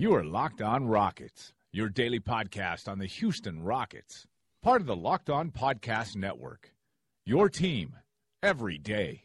You are Locked On Rockets, your daily podcast on the Houston Rockets, part of the Locked On Podcast Network, your team every day.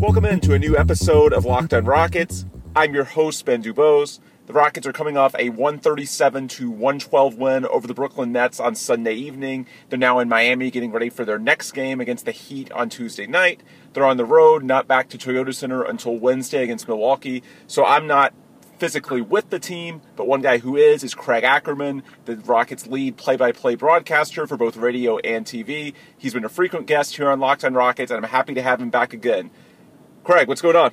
Welcome into a new episode of Locked On Rockets. I'm your host, Ben DuBose. The Rockets are coming off a 137-112 win over the Brooklyn Nets on Sunday evening. They're now in Miami getting ready for their next game against the Heat on Tuesday night. They're on the road, not back to Toyota Center until Wednesday against Milwaukee. So I'm not physically with the team, but one guy who is Craig Ackerman, the Rockets' lead play-by-play broadcaster for both radio and TV. He's been a frequent guest here on Locked On Rockets, and I'm happy to have him back again. Craig, what's going on?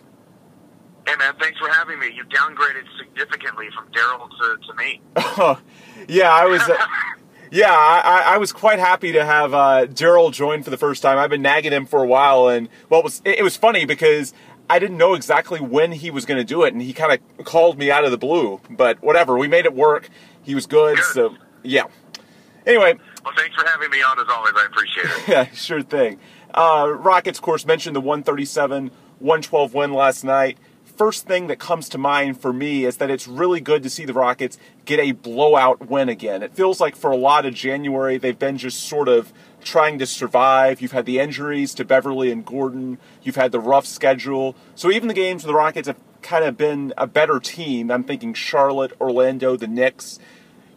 Hey, man, thanks for having me. You downgraded significantly from Daryl to me. Oh, yeah, I was quite happy to have Daryl join for the first time. I've been nagging him for a while, and well, it was funny because I didn't know exactly when he was going to do it, and he kind of called me out of the blue. But whatever, we made it work. He was good. So yeah. Anyway. Well, thanks for having me on as always. I appreciate it. Yeah, sure thing. Rockets, of course, mentioned the 137-112 win last night. First thing that comes to mind for me is that it's really good to see the Rockets get a blowout win again. It feels like for a lot of January, they've been just sort of trying to survive. You've had the injuries to Beverly and Gordon. You've had the rough schedule. So even the games where the Rockets have kind of been a better team, I'm thinking Charlotte, Orlando, the Knicks,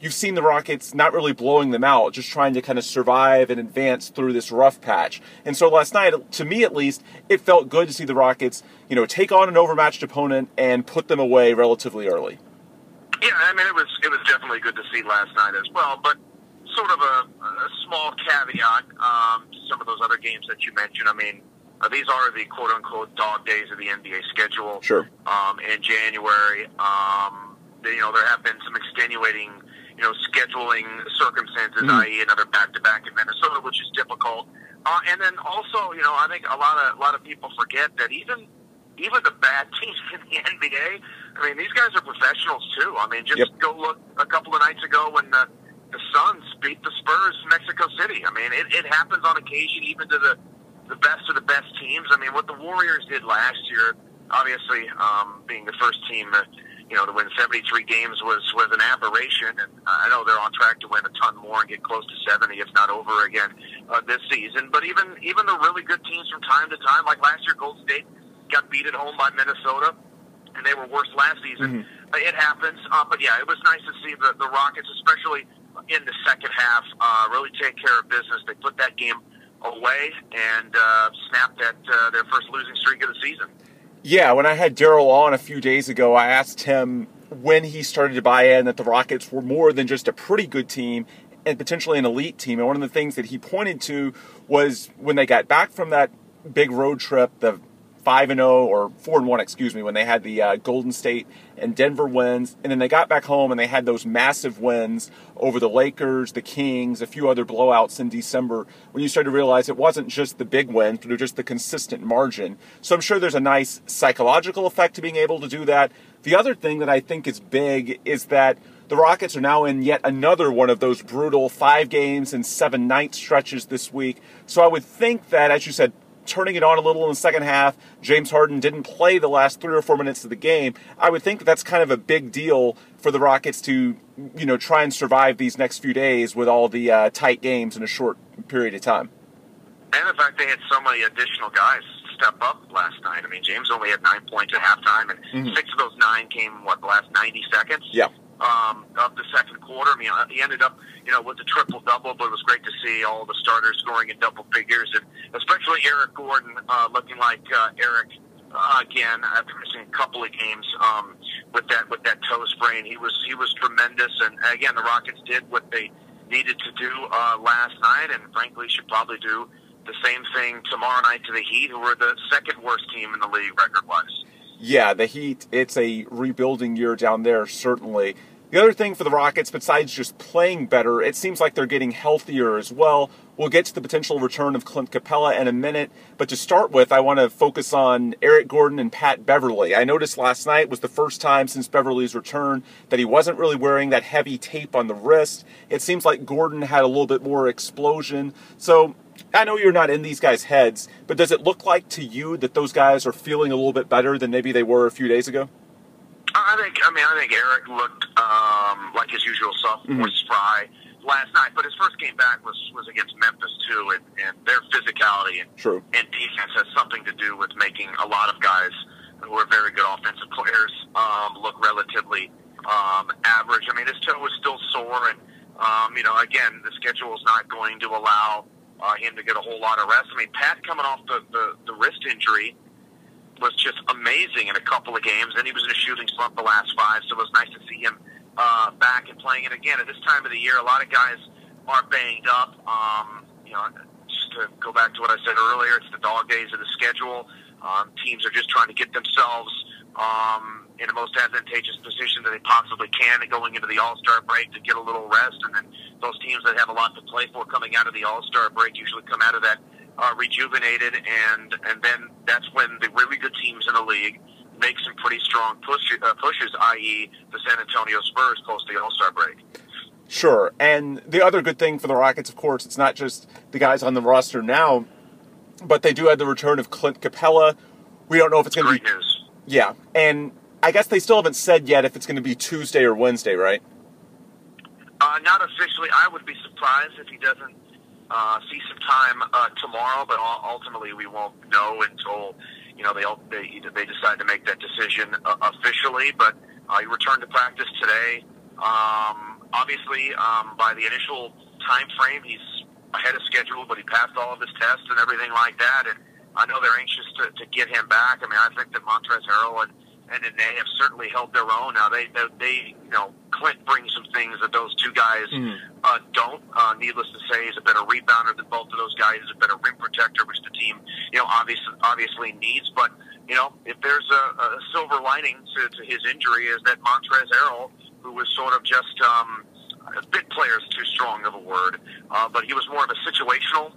you've seen the Rockets not really blowing them out, just trying to kind of survive and advance through this rough patch. And so last night, to me at least, it felt good to see the Rockets, you know, take on an overmatched opponent and put them away relatively early. Yeah, I mean, it was definitely good to see last night as well, but sort of a small caveat to some of those other games that you mentioned. I mean, these are the quote-unquote dog days of the NBA schedule. Sure. In January. You know, there have been some extenuating, you know, scheduling circumstances, i.e. another back-to-back in Minnesota, which is difficult. And then also, you know, I think a lot of people forget that even the bad teams in the NBA, I mean, these guys are professionals too. I mean, just go look a couple of nights ago when the Suns beat the Spurs in Mexico City. I mean, it happens on occasion even to the best of the best teams. I mean, what the Warriors did last year, obviously being the first team you know, to win 73 games was an aberration, and I know they're on track to win a ton more and get close to 70, if not over again, this season. But even the really good teams from time to time, like last year, Golden State got beat at home by Minnesota, and they were worse last season. It happens, but yeah, it was nice to see the Rockets, especially in the second half, really take care of business. They put that game away and snapped at their first losing streak of the season. Yeah, when I had Daryl on a few days ago, I asked him when he started to buy in that the Rockets were more than just a pretty good team and potentially an elite team. And one of the things that he pointed to was when they got back from that big road trip, the 5-0 or 4-1, when they had the Golden State and Denver wins. And then they got back home and they had those massive wins over the Lakers, the Kings, a few other blowouts in December, when you started to realize it wasn't just the big wins, but it was just the consistent margin. So I'm sure there's a nice psychological effect to being able to do that. The other thing that I think is big is that the Rockets are now in yet another one of those brutal 5 games and 7 night stretches this week. So I would think that, as you said, turning it on a little in the second half, James Harden didn't play the last 3 or 4 minutes of the game. I would think that that's kind of a big deal for the Rockets to, you know, try and survive these next few days with all the tight games in a short period of time. And in fact, they had so many additional guys step up last night. I mean, James only had 9 points at halftime, and 6 of those 9 came, the last 90 seconds? Yeah. Of the second quarter. I mean, he ended up, you know, with a triple-double, but it was great to see all the starters scoring in double figures, and especially Eric Gordon looking like Eric again after missing a couple of games with that toe sprain. He was tremendous, and again, the Rockets did what they needed to do last night, and frankly should probably do the same thing tomorrow night to the Heat, who were the second worst team in the league record-wise. Yeah, the Heat, it's a rebuilding year down there, certainly. The other thing for the Rockets, besides just playing better, it seems like they're getting healthier as well. We'll get to the potential return of Clint Capella in a minute, but to start with, I want to focus on Eric Gordon and Pat Beverly. I noticed last night was the first time since Beverly's return that he wasn't really wearing that heavy tape on the wrist. It seems like Gordon had a little bit more explosion. So I know you're not in these guys' heads, but does it look like to you that those guys are feeling a little bit better than maybe they were a few days ago? I think Eric looked like his usual self, was spry last night. But his first game back was against Memphis too, and their physicality and defense has something to do with making a lot of guys who are very good offensive players look relatively average. I mean, his toe was still sore, and again, the schedule is not going to allow him to get a whole lot of rest. I mean, Pat coming off the wrist injury was just amazing in a couple of games. Then he was in a shooting slump the last five, so it was nice to see him back and playing. And again, at this time of the year, a lot of guys are banged up. Just to go back to what I said earlier, it's the dog days of the schedule. Teams are just trying to get themselves in the most advantageous position that they possibly can going into the All-Star break to get a little rest. And then those teams that have a lot to play for coming out of the All-Star break usually come out of that rejuvenated, and then that's when the really good teams in the league make some pretty strong pushes, i.e. the San Antonio Spurs post the All-Star break. Sure, and the other good thing for the Rockets, of course, it's not just the guys on the roster now, but they do have the return of Clint Capella. We don't know if it's going to be... Great news. Yeah, and I guess they still haven't said yet if it's going to be Tuesday or Wednesday, right? Not officially. I would be surprised if he doesn't see some time tomorrow, but ultimately we won't know until they decide to make that decision officially. But he returned to practice today. Obviously, by the initial time frame, he's ahead of schedule, but he passed all of his tests and everything like that. And I know they're anxious to get him back. I mean, I think that Montrezl Harrell and Nene have certainly held their own. Now they Clint brings some things that those two guys don't. Needless to say, he's a better rebounder than both of those guys. He's a better rim protector, which the team obviously needs. But if there's a silver lining to his injury, is that Montrezl Harrell, who was sort of just a bit player is too strong of a word, but he was more of a situational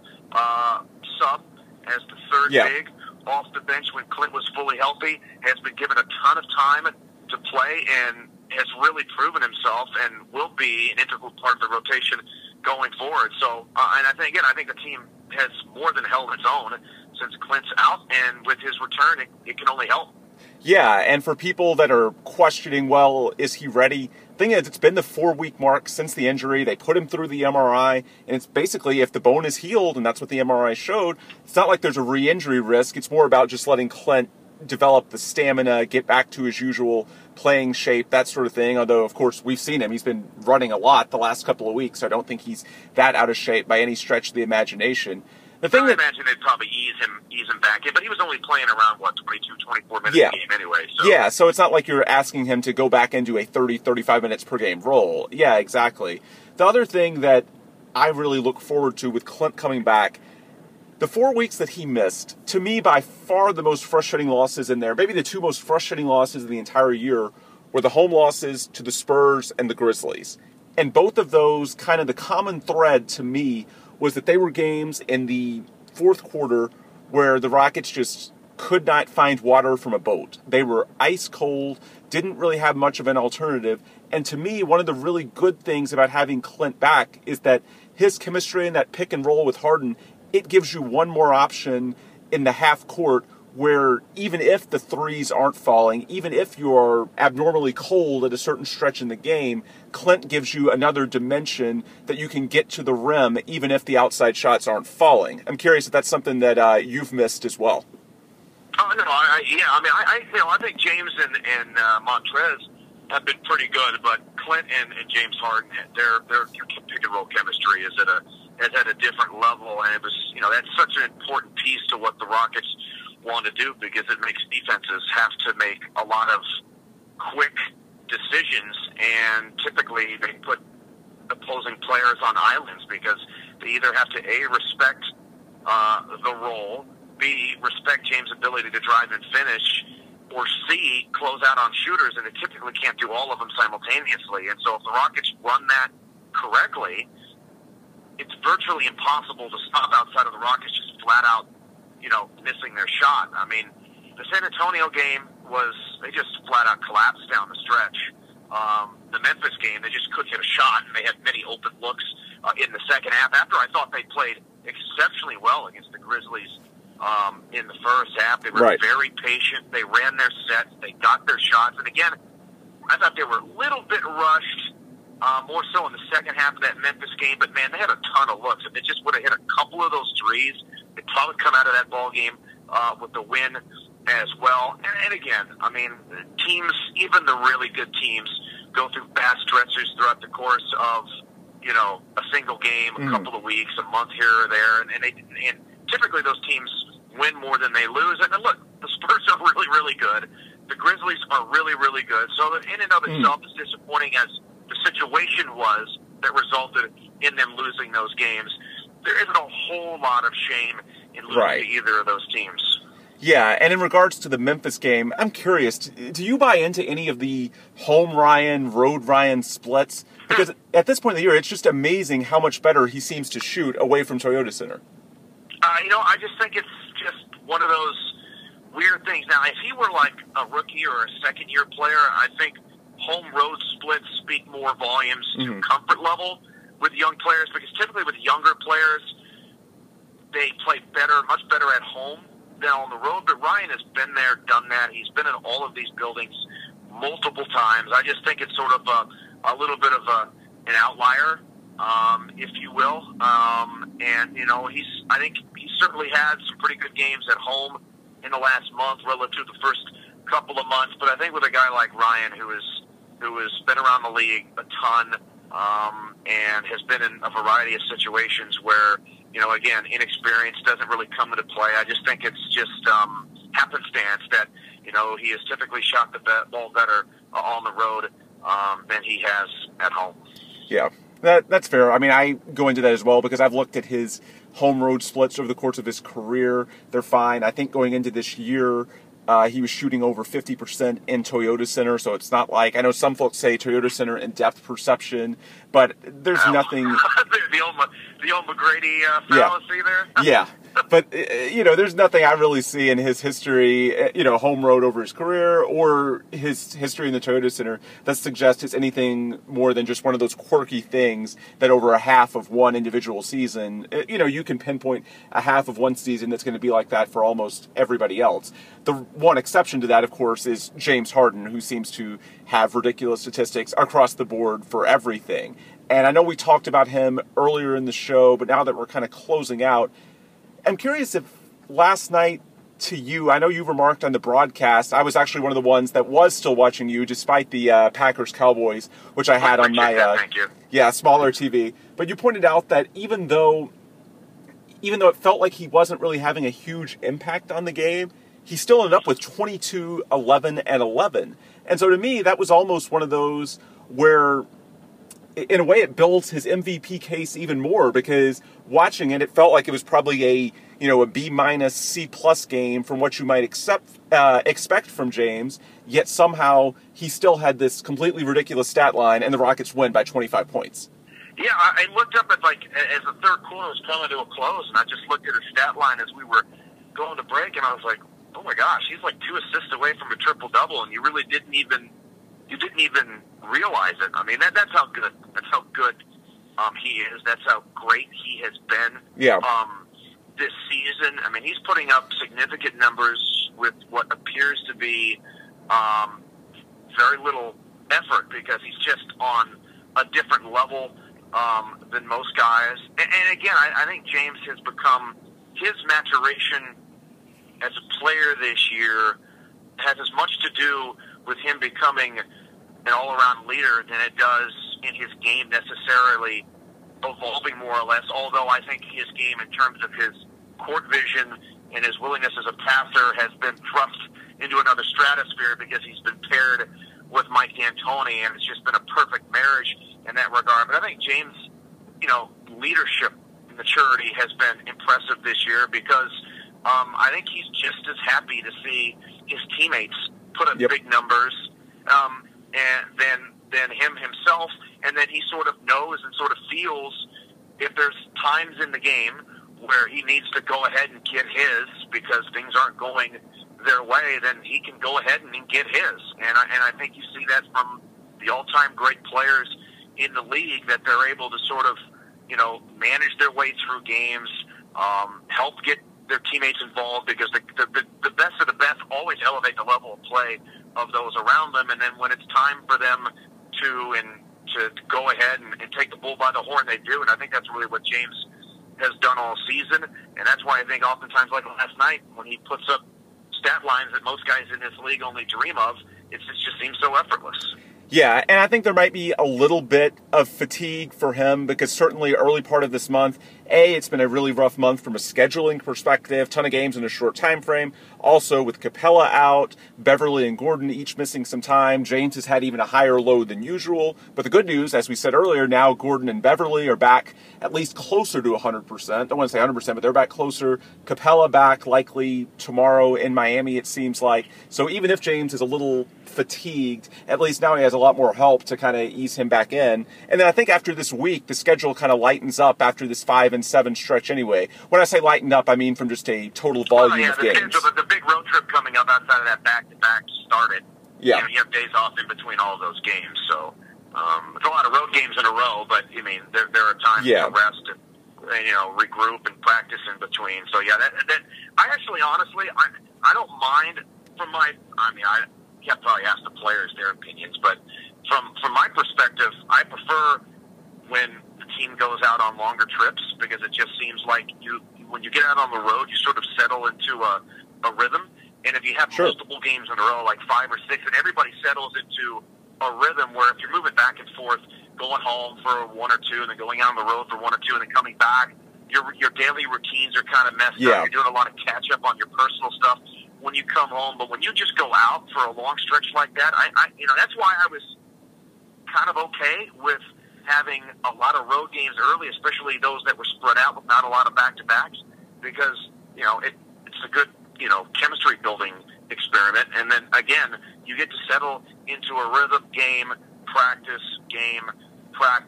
sub as the third big off the bench when Clint was fully healthy, has been given a ton of time to play and has really proven himself and will be an integral part of the rotation going forward. So, and I think the team has more than held its own since Clint's out, and with his return, it can only help. Yeah, and for people that are questioning, well, is he ready? Thing is, it's been the 4-week mark since the injury. They put him through the MRI, and it's basically if the bone is healed, and that's what the MRI showed, it's not like there's a re-injury risk. It's more about just letting Clint develop the stamina, get back to his usual playing shape, that sort of thing. Although, of course, we've seen him. He's been running a lot the last couple of weeks, so I don't think he's that out of shape by any stretch of the imagination. I imagine they'd probably ease him back in, but he was only playing around, 24 minutes a game anyway. So. Yeah, so it's not like you're asking him to go back into a 30, 35 minutes per game role. Yeah, exactly. The other thing that I really look forward to with Clint coming back, the 4 weeks that he missed, to me, by far the most frustrating losses in there, maybe the two most frustrating losses of the entire year, were the home losses to the Spurs and the Grizzlies. And both of those, kind of the common thread to me, was that they were games in the fourth quarter where the Rockets just could not find water from a boat. They were ice cold, didn't really have much of an alternative. And to me, one of the really good things about having Clint back is that his chemistry in that pick and roll with Harden, it gives you one more option in the half court where even if the threes aren't falling, even if you're abnormally cold at a certain stretch in the game, Clint gives you another dimension that you can get to the rim even if the outside shots aren't falling. I'm curious if that's something that you've missed as well. Oh, no, I think James and Montrez have been pretty good, but Clint and James Harden, their pick and roll chemistry is at a different level, and it was, that's such an important piece to what the Rockets want to do, because it makes defenses have to make a lot of quick decisions, and typically they put opposing players on islands because they either have to A, respect the role, B, respect James' ability to drive and finish, or C, close out on shooters, and they typically can't do all of them simultaneously. And so if the Rockets run that correctly, it's virtually impossible to stop outside of the Rockets just flat out, you know, missing their shot. I mean, the San Antonio game was, they just flat out collapsed down the stretch. The Memphis game, they just couldn't hit a shot, and they had many open looks in the second half. After I thought they played exceptionally well against the Grizzlies in the first half, they were very patient. They ran their sets. They got their shots. And again, I thought they were a little bit rushed, more so in the second half of that Memphis game. But, man, they had a ton of looks. If they just would have hit a couple of those threes, they'd probably come out of that ball game with the win as well. And again, I mean, teams, even the really good teams, go through fast stretches throughout the course of, you know, a single game, a couple of weeks, a month here or there. And typically those teams win more than they lose. And look, the Spurs are really, really good. The Grizzlies are really, really good. So in and of itself, as disappointing as the situation was that resulted in them losing those games, there isn't a whole lot of shame in losing to either of those teams. Yeah, and in regards to the Memphis game, I'm curious, do you buy into any of the home Ryan, road Ryan splits? Because at this point in the year, it's just amazing how much better he seems to shoot away from Toyota Center. You know, I just think it's just one of those weird things. Now, if he were like a rookie or a second-year player, I think home road splits speak more volumes to comfort level with young players, because typically with younger players, they play better, much better at home than on the road. But Ryan has been there, done that. He's been in all of these buildings multiple times. I just think it's sort of a little bit of an outlier, if you will. And, you know, I think he certainly had some pretty good games at home in the last month relative to the first couple of months. But I think with a guy like Ryan, who has been around the league a ton, and has been in a variety of situations where, you know, again, inexperience doesn't really come into play. I just think it's just happenstance that, you know, he has typically shot the ball better on the road than he has at home. Yeah, that's fair. I mean, I go into that as well because I've looked at his home road splits over the course of his career. They're fine. I think going into this year, he was shooting over 50% in Toyota Center, so it's not like, I know some folks say Toyota Center in depth perception, but there's nothing. the old McGrady fallacy there. Yeah, but you know, there's nothing I really see in his history, you know, home road over his career or his history in the Toyota Center that suggests it's anything more than just one of those quirky things that over a half of one individual season, you know, you can pinpoint a half of one season that's going to be like that for almost everybody else. The one exception to that, of course, is James Harden, who seems to have ridiculous statistics across the board for everything. And I know we talked about him earlier in the show, but now that we're kind of closing out, I'm curious if last night to you, I know you remarked on the broadcast, I was actually one of the ones that was still watching you despite the Packers-Cowboys, which I had on my smaller TV. But you pointed out that even though it felt like he wasn't really having a huge impact on the game, he still ended up with 22, 11, and 11. And so to me, that was almost one of those where, in a way, it builds his MVP case even more, because watching it, it felt like it was probably a B-minus, C-plus game from what you might expect from James, yet somehow he still had this completely ridiculous stat line, and the Rockets win by 25 points. Yeah, I looked up at, like, as the third quarter was coming to a close, and I just looked at his stat line as we were going to break, and I was like, oh my gosh, he's like 2 assists away from a triple-double, and you didn't even realize it. I mean, that's how good he is. That's how great he has been this season. I mean, he's putting up significant numbers with what appears to be very little effort, because he's just on a different level than most guys. And again, I think James has become, his maturation as a player this year has as much to do with him becoming an all-around leader than it does in his game necessarily evolving more or less, although I think his game in terms of his court vision and his willingness as a passer has been thrust into another stratosphere because he's been paired with Mike D'Antoni, and it's just been a perfect marriage in that regard. But I think James, you know, leadership maturity has been impressive this year because I think he's just as happy to see his teammates put up big numbers and then him himself, and then he sort of knows and sort of feels if there's times in the game where he needs to go ahead and get his because things aren't going their way, then he can go ahead and get his. And I think you see that from the all-time great players in the league, that they're able to sort of, you know, manage their way through games, help get their teammates involved, because the best of the best always elevate the level of play of those around them. And then when it's time for them to go ahead and take the bull by the horn, they do. And I think that's really what James has done all season. And that's why I think oftentimes, like last night, when he puts up stat lines that most guys in this league only dream of, it just seems so effortless. Yeah, and I think there might be a little bit of fatigue for him, because certainly early part of this month, it's been a really rough month from a scheduling perspective, ton of games in a short time frame. Also with Capella out, Beverly and Gordon each missing some time, James has had even a higher load than usual. But the good news, as we said earlier, now Gordon and Beverly are back at least closer to 100%. I don't want to say 100%, but they're back closer. Capella back likely tomorrow in Miami, it seems like. So even if James is a little fatigued, at least now he has a lot more help to kind of ease him back in. And then I think after this week, the schedule kind of lightens up after this 5-7 stretch anyway. When I say lightened up, I mean from just a total volume of games. Schedule, the big road trip coming up outside of that back-to-back started. Yeah. You know, you have days off in between all those games. So it's a lot of road games in a row, but, I mean, there are times to rest and, you know, regroup and practice in between. So, yeah, I don't mind from my – I probably ask the players their opinions, but from my perspective, I prefer when the team goes out on longer trips, because it just seems like when you get out on the road, you sort of settle into a rhythm. And if you have multiple games in a row, like 5 or 6, and everybody settles into a rhythm, where if you're moving back and forth, going home for 1 or 2, and then going out on the road for 1 or 2, and then coming back, your daily routines are kind of messed up. You're doing a lot of catch-up on your personal stuff when you come home. But when you just go out for a long stretch like that, I that's why I was kind of okay with having a lot of road games early, especially those that were spread out with not a lot of back-to-backs, because, you know, it's a good, you know, chemistry building experiment. And then again, you get to settle into a rhythm, game, practice,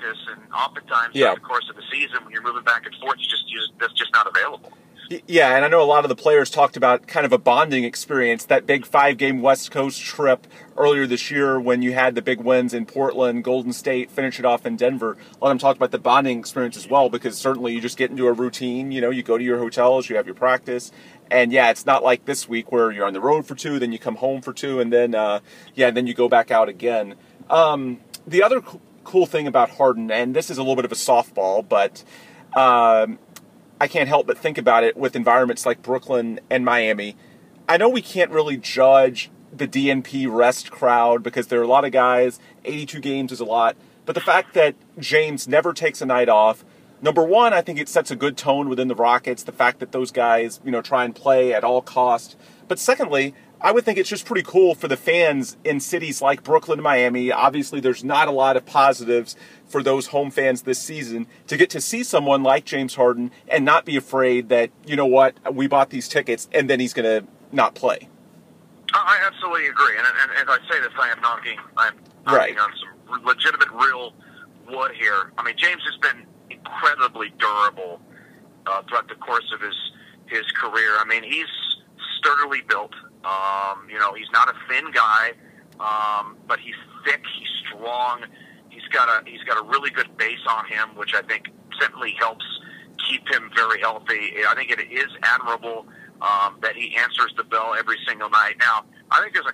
and oftentimes throughout the course of the season, when you're moving back and forth, you just that's just not available. Yeah, and I know a lot of the players talked about kind of a bonding experience, that big 5-game West Coast trip earlier this year when you had the big wins in Portland, Golden State, finish it off in Denver. A lot of them talked about the bonding experience as well, because certainly you just get into a routine, you know, you go to your hotels, you have your practice. And, yeah, it's not like this week where you're on the road for 2, then you come home for 2, and then, then you go back out again. The other cool thing about Harden, and this is a little bit of a softball, but I can't help but think about it with environments like Brooklyn and Miami. I know we can't really judge the DNP rest crowd because there are a lot of guys, 82 games is a lot, but the fact that James never takes a night off, number one, I think it sets a good tone within the Rockets, the fact that those guys, you know, try and play at all costs. But secondly, I would think it's just pretty cool for the fans in cities like Brooklyn and Miami. Obviously, there's not a lot of positives for those home fans this season to get to see someone like James Harden and not be afraid that, you know what, we bought these tickets and then he's going to not play. I absolutely agree. And as I say this, I'm knocking on some legitimate real wood here. I mean, James has been incredibly durable throughout the course of his career. I mean, he's sturdily built. You know, he's not a thin guy, but he's thick, he's strong, he's got a really good base on him, which I think certainly helps keep him very healthy. I think it is admirable, that he answers the bell every single night. Now, I think there's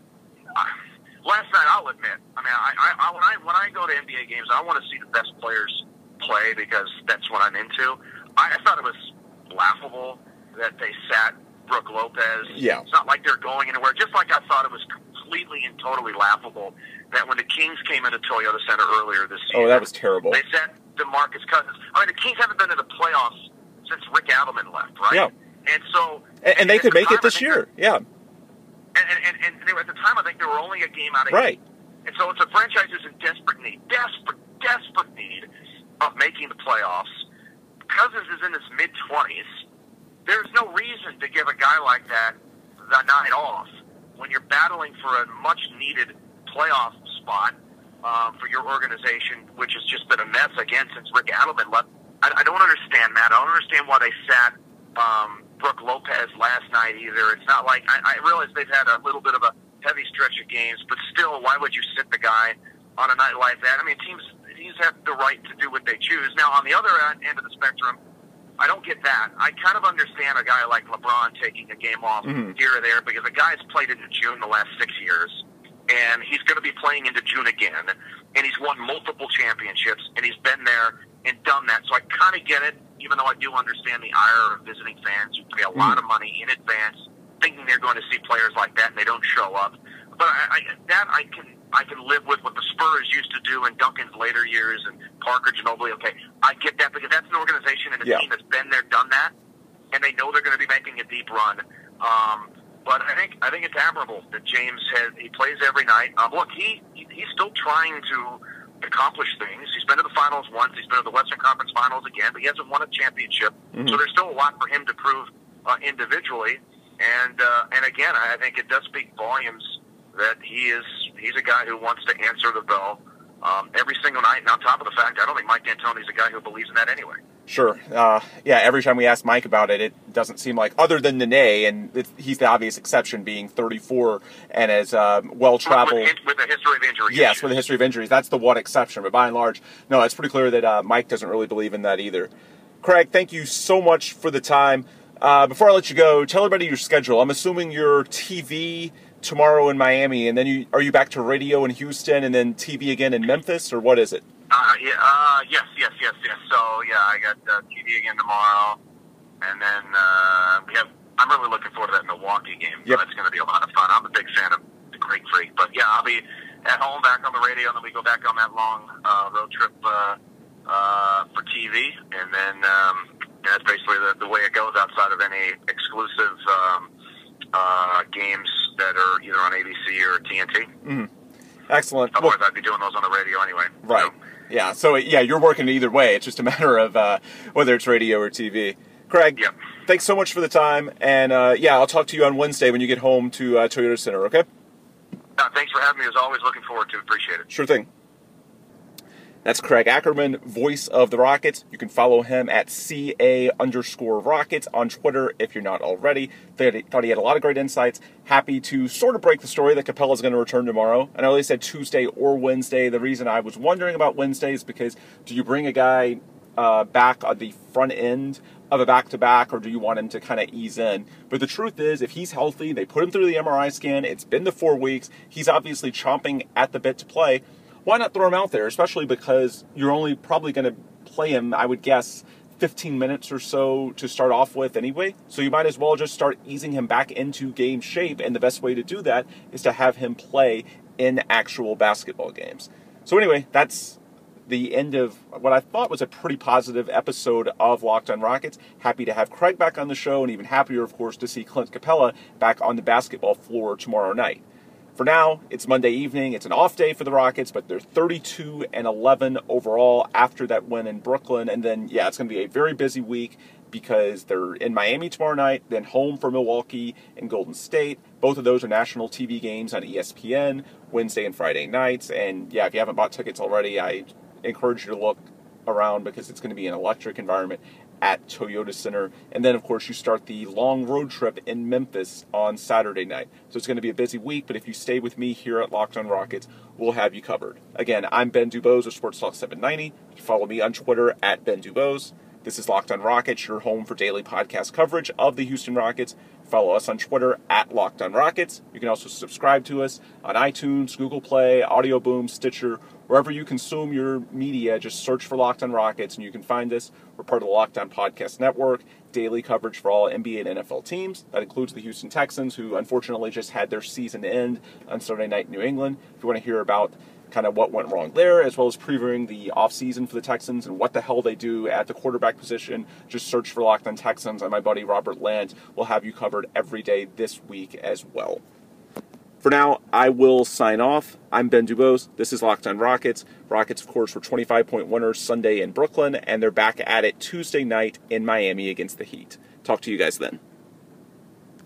last night, I'll admit, I mean, when I go to NBA games, I want to see the best players play because that's what I'm into. I thought it was laughable that they sat Brooke Lopez. Yeah. It's not like they're going anywhere. Just like I thought it was completely and totally laughable that when the Kings came into Toyota Center earlier this season. Oh, that was terrible. They sent DeMarcus Cousins. I mean, the Kings haven't been to the playoffs since Rick Adelman left, right? Yeah. And so... And they could make it this year. Yeah. And they were, at the time, I think they were only a game out of eight. And so it's a franchise who's in desperate need of making the playoffs. Cousins is in his mid-20s. There's no reason to give a guy like that the night off when you're battling for a much-needed playoff spot for your organization, which has just been a mess again since Rick Adelman left. I don't understand, Matt. I don't understand why they sat Brooke Lopez last night either. It's not like I realize they've had a little bit of a heavy stretch of games, but still, why would you sit the guy on a night like that? I mean, teams have the right to do what they choose. Now, on the other end of the spectrum, I don't get that. I kind of understand a guy like LeBron taking a game off here or there because the guy's played into June the last 6 years, and he's going to be playing into June again, and he's won multiple championships, and he's been there and done that. So I kind of get it, even though I do understand the ire of visiting fans who pay a lot of money in advance thinking they're going to see players like that and they don't show up. But I can live with what the Spurs used to do in Duncan's later years and Parker, Ginobili, okay. I get that because that's an organization and a team that's been there, done that, and they know they're going to be making a deep run. But I think it's admirable that James he plays every night. Look, he's still trying to accomplish things. He's been to the finals once. He's been to the Western Conference Finals again, but he hasn't won a championship. So there's still a lot for him to prove individually. And again, I think it does speak volumes that he's a guy who wants to answer the bell every single night. And on top of the fact, I don't think Mike D'Antoni is a guy who believes in that anyway. Sure. Every time we ask Mike about it, it doesn't seem like, other than the nay, and he's the obvious exception being 34 and as well-traveled. With a history of injuries. Yes, with a history of injuries. That's the one exception. But by and large, no, it's pretty clear that Mike doesn't really believe in that either. Craig, thank you so much for the time. Before I let you go, tell everybody your schedule. I'm assuming you're TV tomorrow in Miami, and then are you back to radio in Houston and then TV again in Memphis, or what is it? Yes. So, I got TV again tomorrow, and then I'm really looking forward to that Milwaukee game. Yep. So that's going to be a lot of fun. I'm a big fan of the Greek Freak. But, I'll be at home back on the radio, and then we go back on that long road trip for TV. And then that's basically the way it goes outside of any exclusive games that are either on ABC or TNT. Mm-hmm. Excellent. Otherwise, I'd be doing those on the radio anyway. Right. So. Yeah, so, you're working either way. It's just a matter of whether it's radio or TV. Craig, thanks so much for the time. And, I'll talk to you on Wednesday when you get home to Toyota Center, okay? Thanks for having me. As always, looking forward to it. Appreciate it. Sure thing. That's Craig Ackerman, voice of the Rockets. You can follow him at CA_Rockets on Twitter if you're not already. Thought he had a lot of great insights. Happy to sort of break the story that Capella's going to return tomorrow. I know they said Tuesday or Wednesday. The reason I was wondering about Wednesday is because do you bring a guy back on the front end of a back-to-back, or do you want him to kind of ease in? But the truth is, if he's healthy, they put him through the MRI scan. It's been the 4 weeks. He's obviously chomping at the bit to play. Why not throw him out there, especially because you're only probably going to play him, I would guess, 15 minutes or so to start off with anyway. So you might as well just start easing him back into game shape, and the best way to do that is to have him play in actual basketball games. So anyway, that's the end of what I thought was a pretty positive episode of Locked on Rockets. Happy to have Craig back on the show, and even happier, of course, to see Clint Capella back on the basketball floor tomorrow night. For now, it's Monday evening. It's an off day for the Rockets, but they're 32-11 overall after that win in Brooklyn. And then, it's going to be a very busy week because they're in Miami tomorrow night, then home for Milwaukee and Golden State. Both of those are national TV games on ESPN Wednesday and Friday nights. And, if you haven't bought tickets already, I encourage you to look around because it's going to be an electric environment at Toyota Center. And then, of course, you start the long road trip in Memphis on Saturday night. So it's going to be a busy week, but if you stay with me here at Locked on Rockets, we'll have you covered. Again, I'm Ben DuBose of Sports Talk 790. You follow me on Twitter at Ben DuBose. This is Locked on Rockets, your home for daily podcast coverage of the Houston Rockets. Follow us on Twitter at Locked on Rockets. You can also subscribe to us on iTunes, Google Play, Audio Boom, Stitcher. Wherever you consume your media, just search for Locked on Rockets, and you can find us. We're part of the Locked on Podcast Network, daily coverage for all NBA and NFL teams. That includes the Houston Texans, who unfortunately just had their season end on Saturday night in New England. If you want to hear about kind of what went wrong there, as well as previewing the offseason for the Texans and what the hell they do at the quarterback position, just search for Locked on Texans, and my buddy Robert Land will have you covered every day this week as well. For now, I will sign off. I'm Ben DuBose. This is Locked on Rockets. Rockets, of course, were 25-point winners Sunday in Brooklyn, and they're back at it Tuesday night in Miami against the Heat. Talk to you guys then.